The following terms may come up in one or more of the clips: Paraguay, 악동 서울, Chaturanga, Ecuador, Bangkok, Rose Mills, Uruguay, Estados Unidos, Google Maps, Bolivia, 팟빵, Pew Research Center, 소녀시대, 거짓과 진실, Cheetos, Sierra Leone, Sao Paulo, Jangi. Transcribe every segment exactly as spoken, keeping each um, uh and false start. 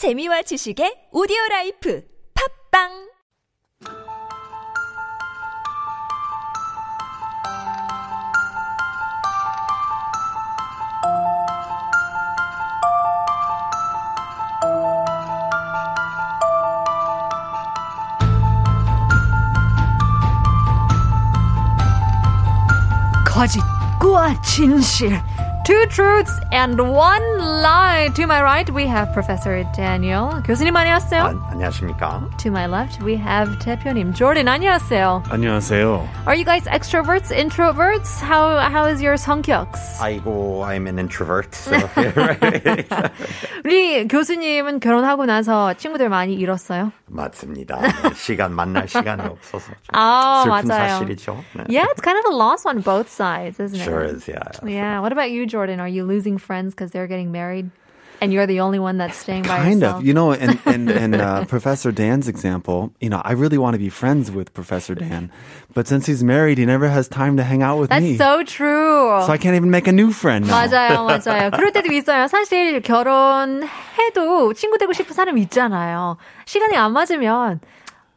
재미와 지식의 오디오라이프 팟빵 거짓과 진실 Two truths and one lie To my right we have Professor Daniel 교수님 안녕하세요 아, 안녕하십니까 To my left we have 대표님 Jordan 안녕하세요 안녕하세요 Are you guys extroverts, introverts? How, how is your 성격? 아이고 I'm an introvert so 우리 교수님은 결혼하고 나서 친구들 많이 잃었어요? 맞습니다. 시간 만날 시간이 없어서 아, 슬픈 맞아요. 사실이죠. Yeah, it's kind of a loss on both sides, isn't it? Sure is, yeah. Yeah, what about you, Jordan? Are you losing friends because they're getting married? And you're the only one that's staying by kind yourself. Kind of. You know, and, and, and uh, Professor Dan's example, you know, I really want to be friends with Professor Dan. But since he's married, he never has time to hang out with that's me. That's so true. So I can't even make a new friend now. 맞아요, 맞아요. 그럴 때도 있어요. 사실 결혼해도 친구 되고 싶은 사람 있잖아요. 시간이 안 맞으면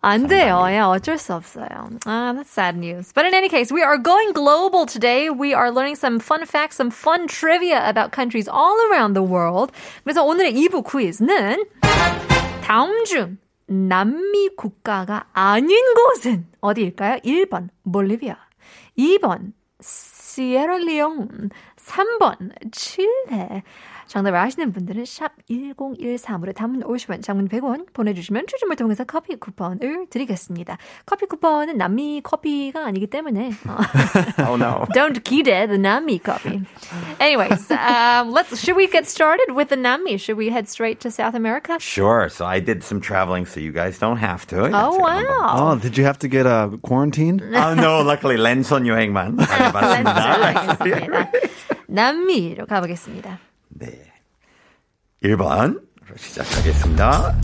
안 돼요. Yeah, 어쩔 수 없어요. Ah, that's sad news. But in any case, we are going global today. We are learning some fun facts, some fun trivia about countries all around the world. 그래서 오늘의 이 부 퀴즈는 다음 중 남미 국가가 아닌 곳은 어디일까요? 일 번 볼리비아, 이 번 시에라리온, 삼 번 칠레. 정답을 아시는 분들은 샵 일공일삼으로 단문 오십 원, 장문 백 원 보내주시면 추첨을 통해서 커피 쿠폰을 드리겠습니다. 커피 쿠폰은 남미 커피가 아니기 때문에 oh, no. Don't get it, the 남미 coffee. Anyways, um, let's, should we get started with the 남미? Should we head straight to South America? Sure, so I did some traveling so you guys don't have to. Oh, wow. Oh, did you have to get uh, quarantined? Oh, no, luckily 랜선 여행만 다녀봤습니다. 남미로 가보겠습니다. 네. 일 번으로 시작하겠습니다.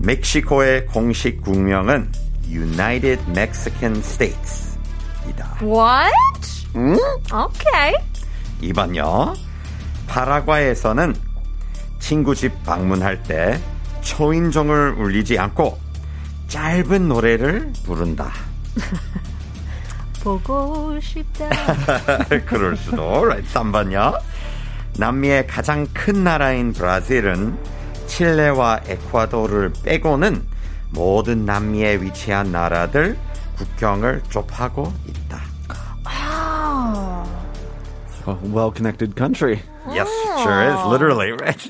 멕시코의 공식 국명은 United Mexican States이다. What? 응? Okay. 이 번요. 파라과이에서는 친구 집 방문할 때 초인종을 울리지 않고 짧은 노래를 부른다. 보고 싶다. 그럴 수도. Right. 삼 번요. 남미의 가장 큰 나라인 브라질은 칠레와 에콰도르를 빼고는 모든 남미에 위치한 나라들 국경을 좁히고 있다. 아, wow. A well-connected country. Yes, it sure is. Literally, right?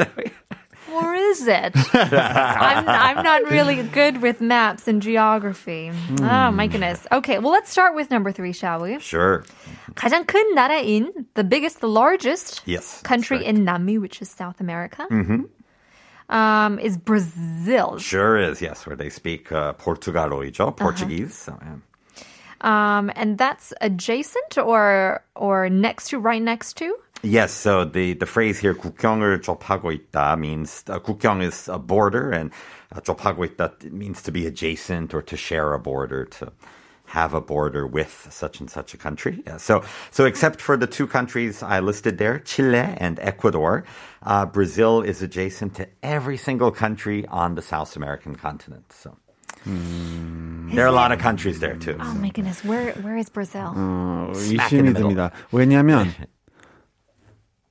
Or is it? I'm, I'm not really good with maps and geography. Mm. Oh, my goodness. Okay, well, let's start with number three, shall we? Sure. 가장 큰 나라인, the biggest, the largest yes, country right. in 남미, which is South America, mm-hmm. um, is Brazil. Sure is, yes, where they speak uh, Portugalo이죠, Portuguese. Uh-huh. So, yeah. Um, and that's adjacent or or next to, right next to? Yes, so the, the phrase here, 국경을 좁히고 있다, means uh, 국경 is a border, and uh, 좁히고 있다 means to be adjacent or to share a border, to have a border with such and such a country. Yeah, so, so except for the two countries I listed there, Chile and Ecuador, uh, Brazil is adjacent to every single country on the South American continent, so. Mm. There are a lot of countries there too. Oh so. My goodness, where where is Brazil? 어, 의심이 듭니다. 왜냐하면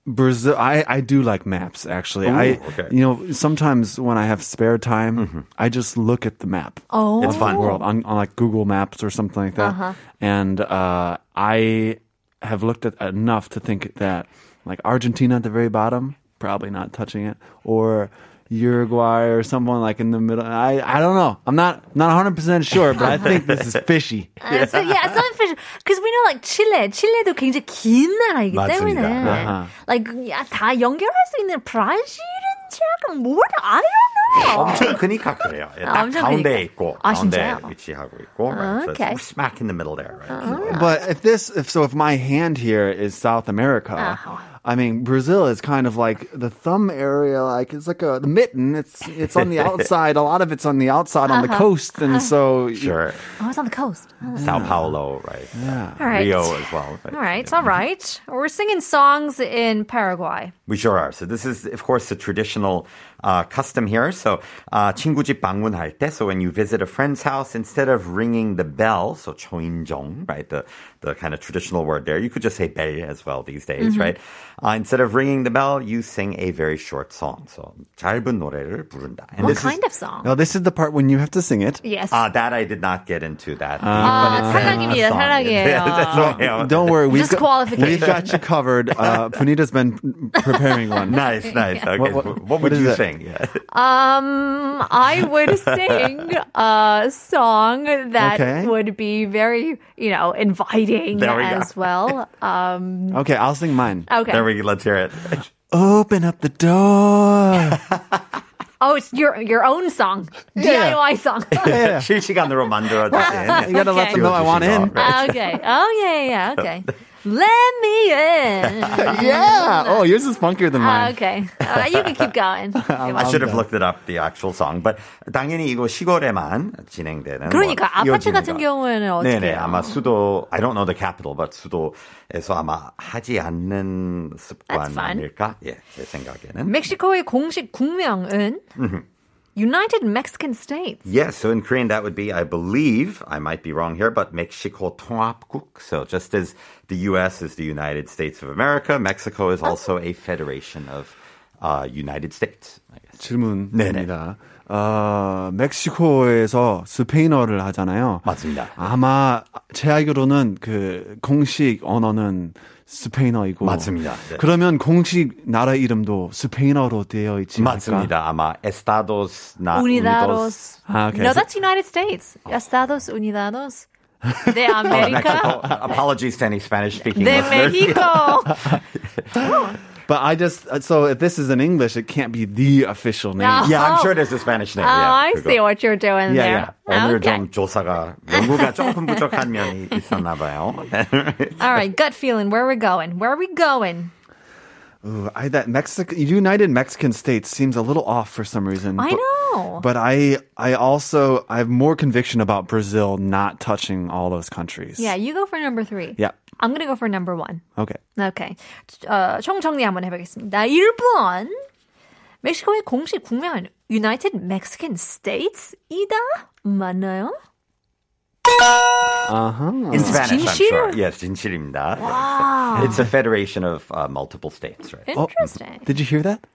Brazil, I, I do like maps actually. Ooh, I okay. you know sometimes when I have spare time, mm-hmm. I just look at the map. Oh, it's fun. World on, on like Google Maps or something like that. Uh-huh. And uh, I have looked at enough to think that like Argentina at the very bottom, probably not touching it, or. Uruguay or someone like in the middle. I, I don't know. I'm not not one hundred percent sure, but I think this is fishy. Uh, so, yeah, it's not fishy. Because we know like Chile. Chile도 굉장히 긴 나라이기 때문에. Uh-huh. Like, 야, 다 연결할 수 있는 브라질은 조금 more, I don't know. 엄청 크니까 그래요. 딱 가운데에 있고, 가운데에 위치하고 있고. Okay. We're smack in the middle there. Right? Uh-huh. So, yeah. But if this, if so if my hand here is South America, uh-huh. I mean, Brazil is kind of like the thumb area, like it's like a the mitten. It's it's on the outside. A lot of it's on the outside, on uh-huh. the coast, and so sure. Oh, it's on the coast. Oh. Sao Paulo, right? Yeah. All right. Rio as well. Right? All right, yeah. all right. We're singing songs in Paraguay. We sure are. So this is, of course, the traditional uh, custom here. So, uh, 친구 집 방문할 때, so when you visit a friend's house, instead of ringing the bell, so 초인종, right? The the kind of traditional word there. You could just say bell as well these days, mm-hmm. right? Uh, instead of ringing the bell, you sing a very short song. So, 짧은 노래를 부른다. And what kind is, of song? No, this is the part when you have to sing it. Yes. Uh, that I did not get into that. Uh, 사랑입니다, 사랑이에요. Don't worry. We've got, we've got you covered. Uh, Punita's been preparing one. Nice, nice. Okay. What, what, what would what you that? sing? Yeah. Um, I would sing a song that okay. would be very, you know, inviting as go. well. Um, okay, I'll sing mine. Okay. There we go. Let's hear it. Open up the door. Oh, it's your your own song. Yeah. 디아이와이 song. Yeah. 실시간으로 만들어주신. You gotta okay. let them know I want in. Right? Okay. Oh, yeah, yeah, okay. Let me in. Yeah. Oh, yours is funkier than mine. Uh, okay. Uh, you can keep going. I should have looked it up, the actual song. But 당연히 이거 시골에만 진행되는. 그러니까 뭐 아파트 같은 거. 경우에는 어떻게? 네네. 아마 수도, I don't know the capital, but 수도에서 아마 하지 않는 습관 아닐까? 예, 제 생각에는. 멕시코의 공식 국명은? United Mexican States. Yes, yeah, so in Korean that would be, I believe, I might be wrong here, but Mexico 통합국. So just as the U S is the United States of America, Mexico is also a federation of uh, United States. I guess. 질문입니다. 어, 멕시코에서 스페인어를 하잖아요. 맞습니다. 아마 제 알기로는 그 공식 언어는 스페인어이고 맞습니다. 네. 그러면 공식 나라 이름도 스페인어로 되어 있지 않을까? 맞습니다. 아마 Estados Unidos. 아, okay. No, that's United States. Estados Unidos. De America. Oh, apologies to any Spanish-speaking De listeners. De Mexico. But I just, so if this is in English, it can't be the official name. Oh. Yeah, I'm sure there's a Spanish name. Oh, yeah, I 그거. see what you're doing yeah, there. Yeah, 오늘 좀 조사가, 연구가 조금 부족한 면이 있었나 봐요. All right, gut feeling, where are we going? Where are we going? Ooh, I, that Mexico, United Mexican States seems a little off for some reason. I but, know. But I, I also, I have more conviction about Brazil not touching all those countries. Yeah, you go for number three. Yeah. I'm going to go for number one. Okay. Okay. 어, 총 정리 한번 해보겠습니다. 일 번, 멕시코의 공식 국명은 United Mexican States이다? 맞나요? Uh-huh. In Spanish, I'm sure. Yes, 진실입니다. Wow. It's a federation of uh, multiple states, right? Interesting. Oh, did you hear that?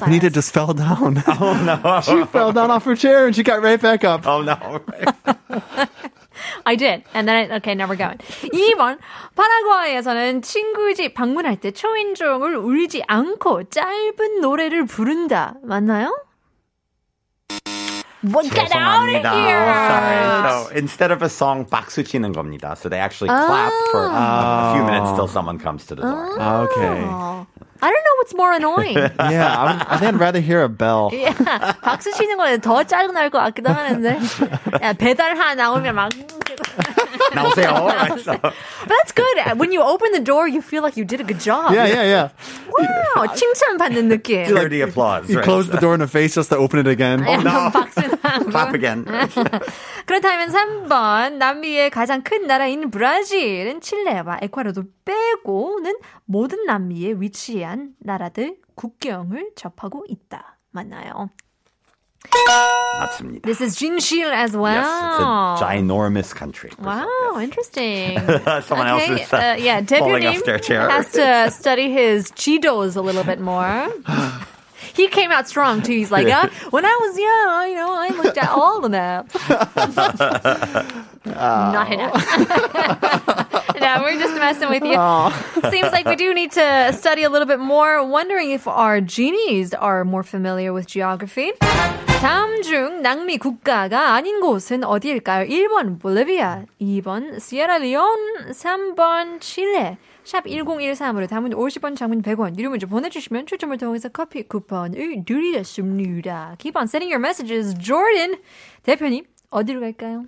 Anita just fell down. Oh, no. She fell down off her chair and she got right back up. Oh, no. I did. And then, I, okay, now we're going. 이 번, 파라과이에서는 친구 집 방문할 때 초인종을 울리지 않고 짧은 노래를 부른다. 맞나요? Well, get out of here! Sorry. So instead of a song, 박수 치는 겁니다. So they actually oh. clap for a few minutes till someone comes to the door. Oh. Okay. I don't know what's more annoying. yeah, I'm, I think I'd rather hear a bell. Yeah, 박수 치는 건 더 짜증 날 것 같기도 하는데. 야, 배달 하나 나오면 막... 나오세요. Right, so. But that's good. When you open the door, you feel like you did a good job. Yeah, yeah, yeah. Wow, 칭찬받는 느낌. Dirty applause. You right? close the door in the face just to open it again. Oh, no. Clap again. 그렇다면 삼 번, 남미의 가장 큰 나라인 브라질은 칠레와 에콰도르 빼고는 모든 남미에 위치한 나라들 국경을 접하고 있다. 맞나요? 맞습니다. This is 진실 as well. Yes, it's a ginormous country. Wow, yes. interesting. Someone okay, else is uh, uh, yeah, falling off their chair. Has to study his Cheetos a little bit more. He came out strong, too. He's like, uh, when I was young, you know, I looked at all the maps. Not enough. No, we're just messing with you. Aww. Seems like we do need to study a little bit more. Wondering if our genies are more familiar with geography. 다음 중 남미 국가가 아닌 곳은 어디일까요? 일 번 볼리비아, 이 번 시에라리온, 삼 번 칠레. 샵 일공일삼으로 담은 오십 원, 장문 백 원, 유료 문자 보내주시면 추첨을 통해서 커피 쿠폰을 드리겠습니다. Keep on sending your messages, Jordan. 대표님, 어디로 갈까요?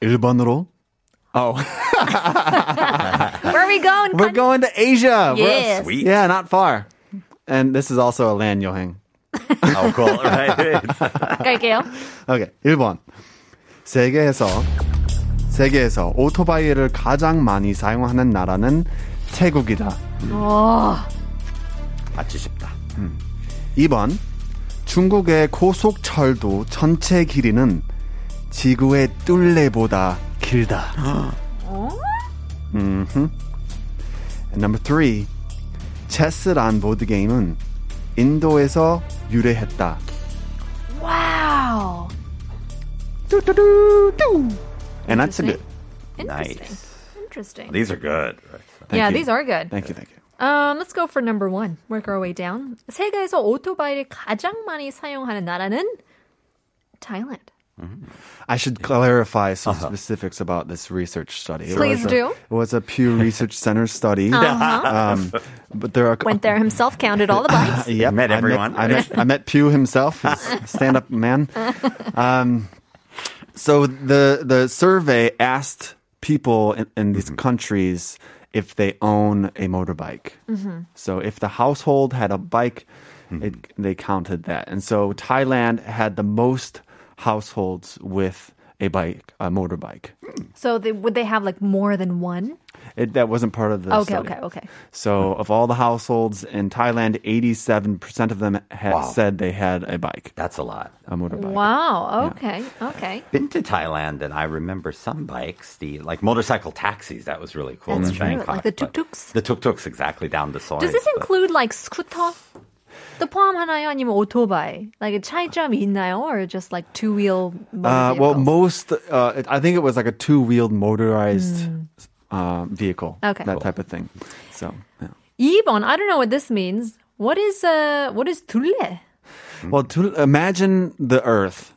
일 번으로. Oh. Where are we going? We're going to Asia. Yes. Well, sweet. Yeah, not far. And this is also a land 여행. Oh, cool. Right. 갈게요. Okay. 일 번. 세계에서 세계에서 오토바이를 가장 많이 사용하는 나라는 태국이다. 와. 맞지 싶다. 음. 이 번. 중국의 고속철도 전체 길이는 지구의 뚫레보다 길다. mm-hmm. And number three, 체스란 보드 게임은 인도에서 유래했다. Wow. And that's a good. Interesting. Nice. Interesting. These are good. Thank yeah, you. These are good. Thank you. Thank you. Um, let's go for number one. Work our way down. 세계에서 오토바이를 가장 많이 사용하는 나라는 Thailand. Mm-hmm. I should clarify some uh-huh. specifics about this research study. Please it do. A, it was a Pew Research Center study. Uh-huh. Um, but there are, Went there himself, counted all the bikes. Yep, met everyone. I met, I met, I met Pew himself, stand-up man. Um, so the, the survey asked people in, in these mm-hmm. countries if they own a motorbike. Mm-hmm. So if the household had a bike, mm-hmm. it, they counted that. And so Thailand had the most households with a bike, a motorbike. So they, would they have like more than one? It, that wasn't part of the okay, study. Okay, okay, okay. So of all the households in Thailand, eighty-seven percent of them had wow. said they had a bike. That's a lot. A motorbike. Wow, okay, yeah. okay. Been to Thailand and I remember some bikes, the like motorcycle taxis, that was really cool. That's in true, Bangkok, like the tuk-tuks. The tuk-tuks, exactly, down the soil. Does this but. include like scooter? 또 포함하나요? 아니면 오토바이? Like a 차이점이 있나요? Or just like two-wheel motor vehicles? Uh, well, most, uh, I think it was like a two-wheeled motorized mm. uh, vehicle. Okay. That cool. type of thing. So, yeah. 이 번, I don't know what this means. What is, uh, what is 둘레? Well, 둘, imagine the earth.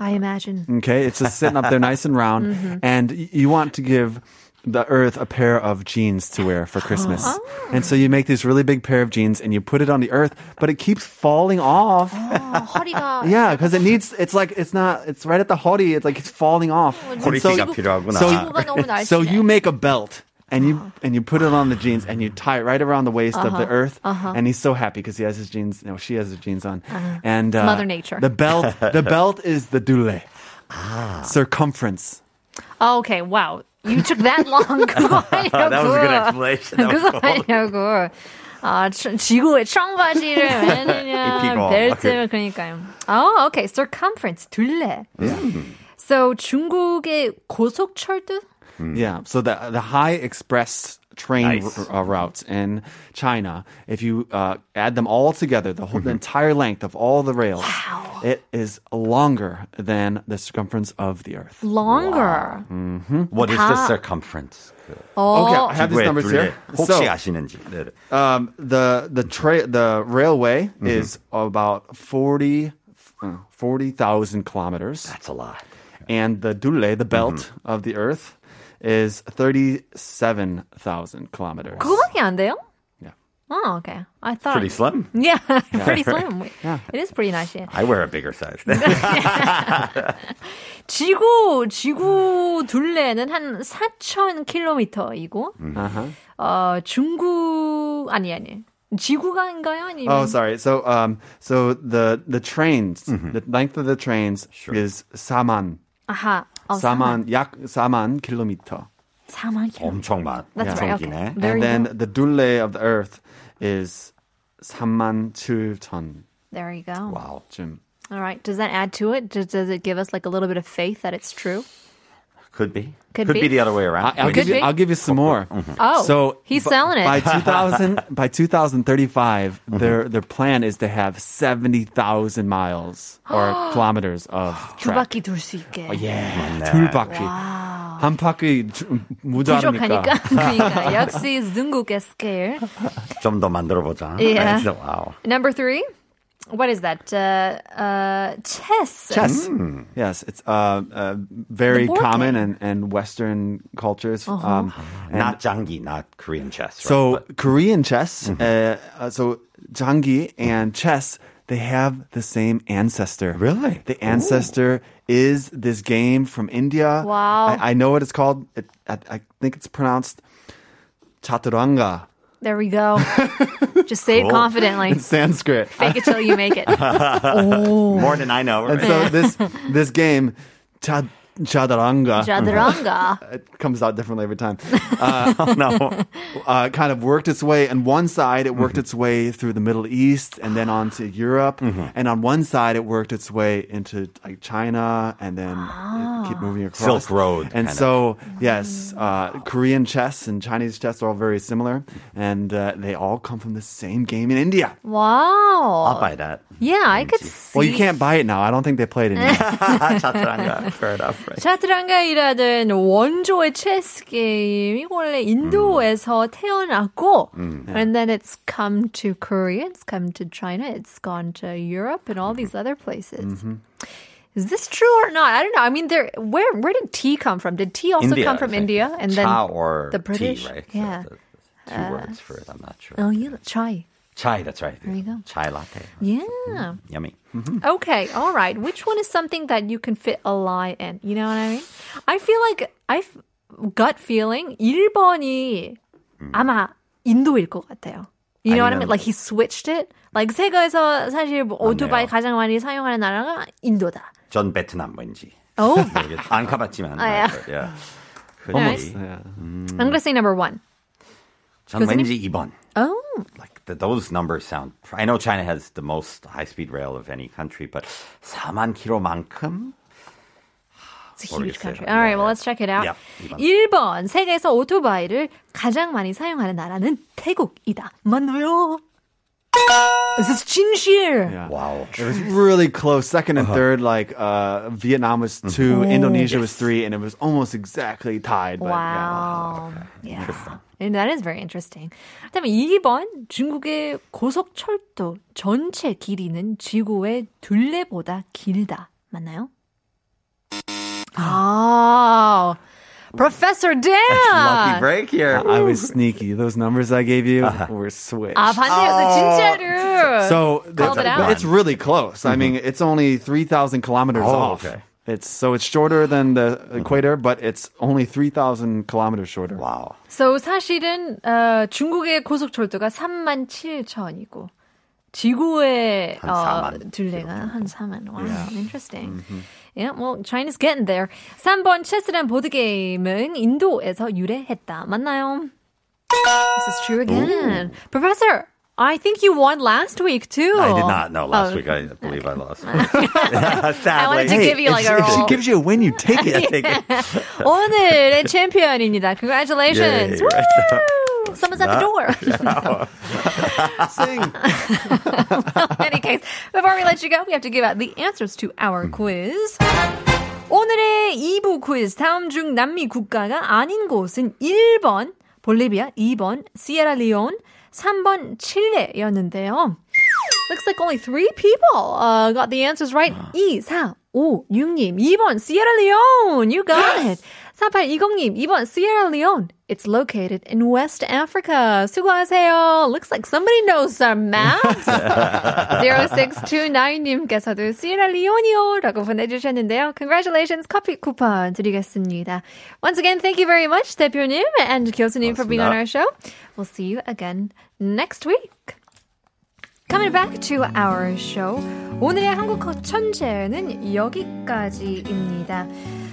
I imagine. Okay, it's just sitting up there nice and round. Mm-hmm. And you want to give the earth a pair of jeans to wear for Christmas. Oh. And so you make this really big pair of jeans and you put it on the earth, but it keeps falling off. Oh, 허리가. Yeah, because it needs, it's like, it's not, it's right at the 허리, it's like it's falling off. so, so, so you make a belt. And you and you put it on the jeans and you tie it right around the waist uh-huh. of the earth. Uh-huh. And he's so happy because he has his jeans. No, she has his jeans on. Uh-huh. And uh, Mother Nature. The belt. The belt is the dule. Ah. Circumference. Oh, okay. Wow. You took that long. 그거 아니냐고. That was a good explanation. 그거 아니냐고. 아, 지구의 청바지를 왜 내냐. 벨트를 그러니까요. Oh, okay. Circumference. 둘레. Yeah. So 중국의 고속철도? Yeah, so the the high express train nice. r- uh, routes in China, if you uh, add them all together, the whole the entire length of all the rails, wow. it is longer than the circumference of the Earth. Longer. Wow. Mm-hmm. What is the circumference? Oh. Okay, I have these numbers here. 혹시 아시는지. Um, the the tra- the railway mm-hmm. is about forty thousand kilometers. That's a lot. And the dule, the belt mm-hmm. of the Earth, is thirty-seven thousand kilometers. 그거밖에 안 돼요? Yeah. Oh, okay. I thought pretty slim. Yeah, yeah. pretty slim. Yeah. It is pretty nice. Yeah. I wear a bigger size. 지구 지구 둘레는 한 사천 킬로미터이고, uh-huh. 어, 중국 아니 아니. 지구가인가요? 아니면... Oh, sorry. So, um, so the the trains, mm-hmm. the length of the trains sure. is 사만. 아하. Oh, 사만, 사만 약 사만 킬로미터. 사만 킬로미터. 엄청 많. That's yeah. right. Okay. And then go. the 둘레 of the earth is 삼만 칠천. There you go. Wow, Jim. All right. Does that add to it? Does, does it give us like a little bit of faith that it's true? Could be. Could, Could be. be the other way around. I, I'll, give you, I'll give you some more. Mm-hmm. Oh, so he's b- selling it. By two thousand, by twenty thirty-five, mm-hmm. their their plan is to have seventy thousand miles or kilometers of track. 두 바퀴 돌 수 있게. Oh, yeah, 두 바퀴. Wow. 한 바퀴 무자르니까. 그러니까 역시 중국의 스케일. 좀 더 만들어 보자. Yeah. Wow. Number three. What is that? Uh, uh, chess. Chess. Mm. Yes, it's uh, uh, very common in, in Western cultures. Uh-huh. Um, not Jangi, not Korean chess. Right? So but, Korean chess, mm-hmm. uh, so Jangi and chess, they have the same ancestor. Really? The ancestor Ooh. Is this game from India. Wow. I, I know what it's called. It, I, I think it's pronounced Chaturanga. There we go. Just say cool. it confidently. It's Sanskrit. Fake it till you make it. More than I know. Right? And so this this game, Chad. Chaturanga. Chaturanga. It comes out differently every time. Uh, oh, no. Uh, kind of worked its way. On one side, it worked mm-hmm. its way through the Middle East and then on to Europe. Mm-hmm. And on one side, it worked its way into like China and then ah. it keep moving across. Silk Road. And so, of. yes, uh, Korean chess and Chinese chess are all very similar. And uh, they all come from the same game in India. Wow. I'll buy that. Yeah, I could see. Well, you can't buy it now. I don't think they play it anymore. Chaturanga. Fair enough. Right. 차트랑가이라는 원조의 체스 게임이 원래 인도에서 mm. 태어났고 mm, yeah. and then it's come to Korea, it's come to China, it's gone to Europe and all these other places. Mm-hmm. Is this true or not? I don't know. I mean, there. Where where did tea come from? Did tea also India, come from India? And then Cha or the British, tea, right? Yeah, so the, the two uh, words for it. I'm not sure. Oh, you yeah, chai. Chai, that's right. There you go. Chai latte. Yeah. Mm, yummy. Mm-hmm. Okay, all right. Which one is something that you can fit a lie in? You know what I mean? I feel like, I gut feeling, 일 번이 mm. 아마 인도일 것 같아요. You know I what I mean? Like he switched it. Like 세계에서 사실 뭐 오토바이 가장 많이 사용하는 나라가 인도다. 전 베트남인지. 오. Oh. 안 가봤지만. 아, yeah. yeah. Almost. Yeah. Mm. I'm going to say number one. 전 왠지 이 번. Oh. Like the, those numbers sound. I know China has the most high-speed rail of any country, but 사만 킬로만큼? It's a huge country. All right, well, let's check it out. Yeah, 일 번. 일 번. 세계에서 오토바이를 가장 많이 사용하는 나라는 태국이다. 맞나요? This is 진실. Yeah. Wow. It was really close. Second and uh-huh. third, like uh, Vietnam was two, mm-hmm. Indonesia yes. was three, and it was almost exactly tied. But, wow. Yeah. Okay. yeah. And that is very interesting. 그다음에 이 번, 중국의 고속철도 전체 길이는 지구의 둘레보다 길다. 맞나요? 아. Professor Dan! Lucky break here. I was sneaky. Those numbers I gave you uh-huh. were switched. 아, 반대였어, 진짜로. So that's, it out. It's really close. Mm-hmm. I mean, it's only three thousand kilometers oh, off. Okay. It's, so it's shorter than the equator, but it's only three thousand kilometers shorter. Wow. So 사실은 어, 중국의 고속철도가 삼만 칠천이고 지구의 어, 둘레가 한 사만. Wow, yeah. interesting. Mm-hmm. Yeah, well, China's getting there. 삼 번 체스란 보드게임은 인도에서 유래했다. 맞나요? This is true again. Ooh. Professor, I think you won last week, too. I did not. No, last oh. week I believe okay. I lost. Sadly. I wanted to hey, give you like a roll. If she gives you a win, you take it. I take it. 오늘의 챔피언입니다. Congratulations. Yay, right. Someone's at the door. No. Sing. Well, in any case, before we let you go, we have to give out the answers to our quiz. 오늘의 이 부 quiz. 다음 중 남미 국가가 아닌 곳은 일 번 볼리비아, 이 번 시에라리온, 삼 번 칠레였는데요. Looks like only three people uh, got the answers right. 이사오육님, 이 번 시에라리온. You got yes. it. 사팔이공님, 이 번 Sierra Leone. It's located in West Africa. 수고하세요. Looks like somebody knows our maps. 공육이구님께서도 Sierra Leone요 라고 보내주셨는데요. Congratulations. 커피 쿠폰 드리겠습니다. Once again, thank you very much, 대표님 and 교수님 for being on our show. We'll see you again next week. Coming back to our show. 오늘의 한국어 천재는 여기까지입니다.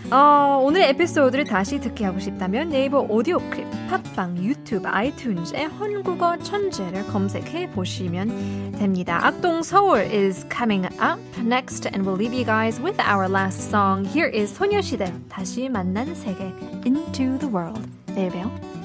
어, 오늘의 에피소드를 다시 듣게 하고 싶다면 네이버 오디오 클립, 팟빵, 유튜브, 아이튠즈에 한국어 천재를 검색해 보시면 됩니다. 악동 서울 is coming up next and we'll leave you guys with our last song. Here is 소녀시대 다시 만난 세계 Into the World. 내일 봬요.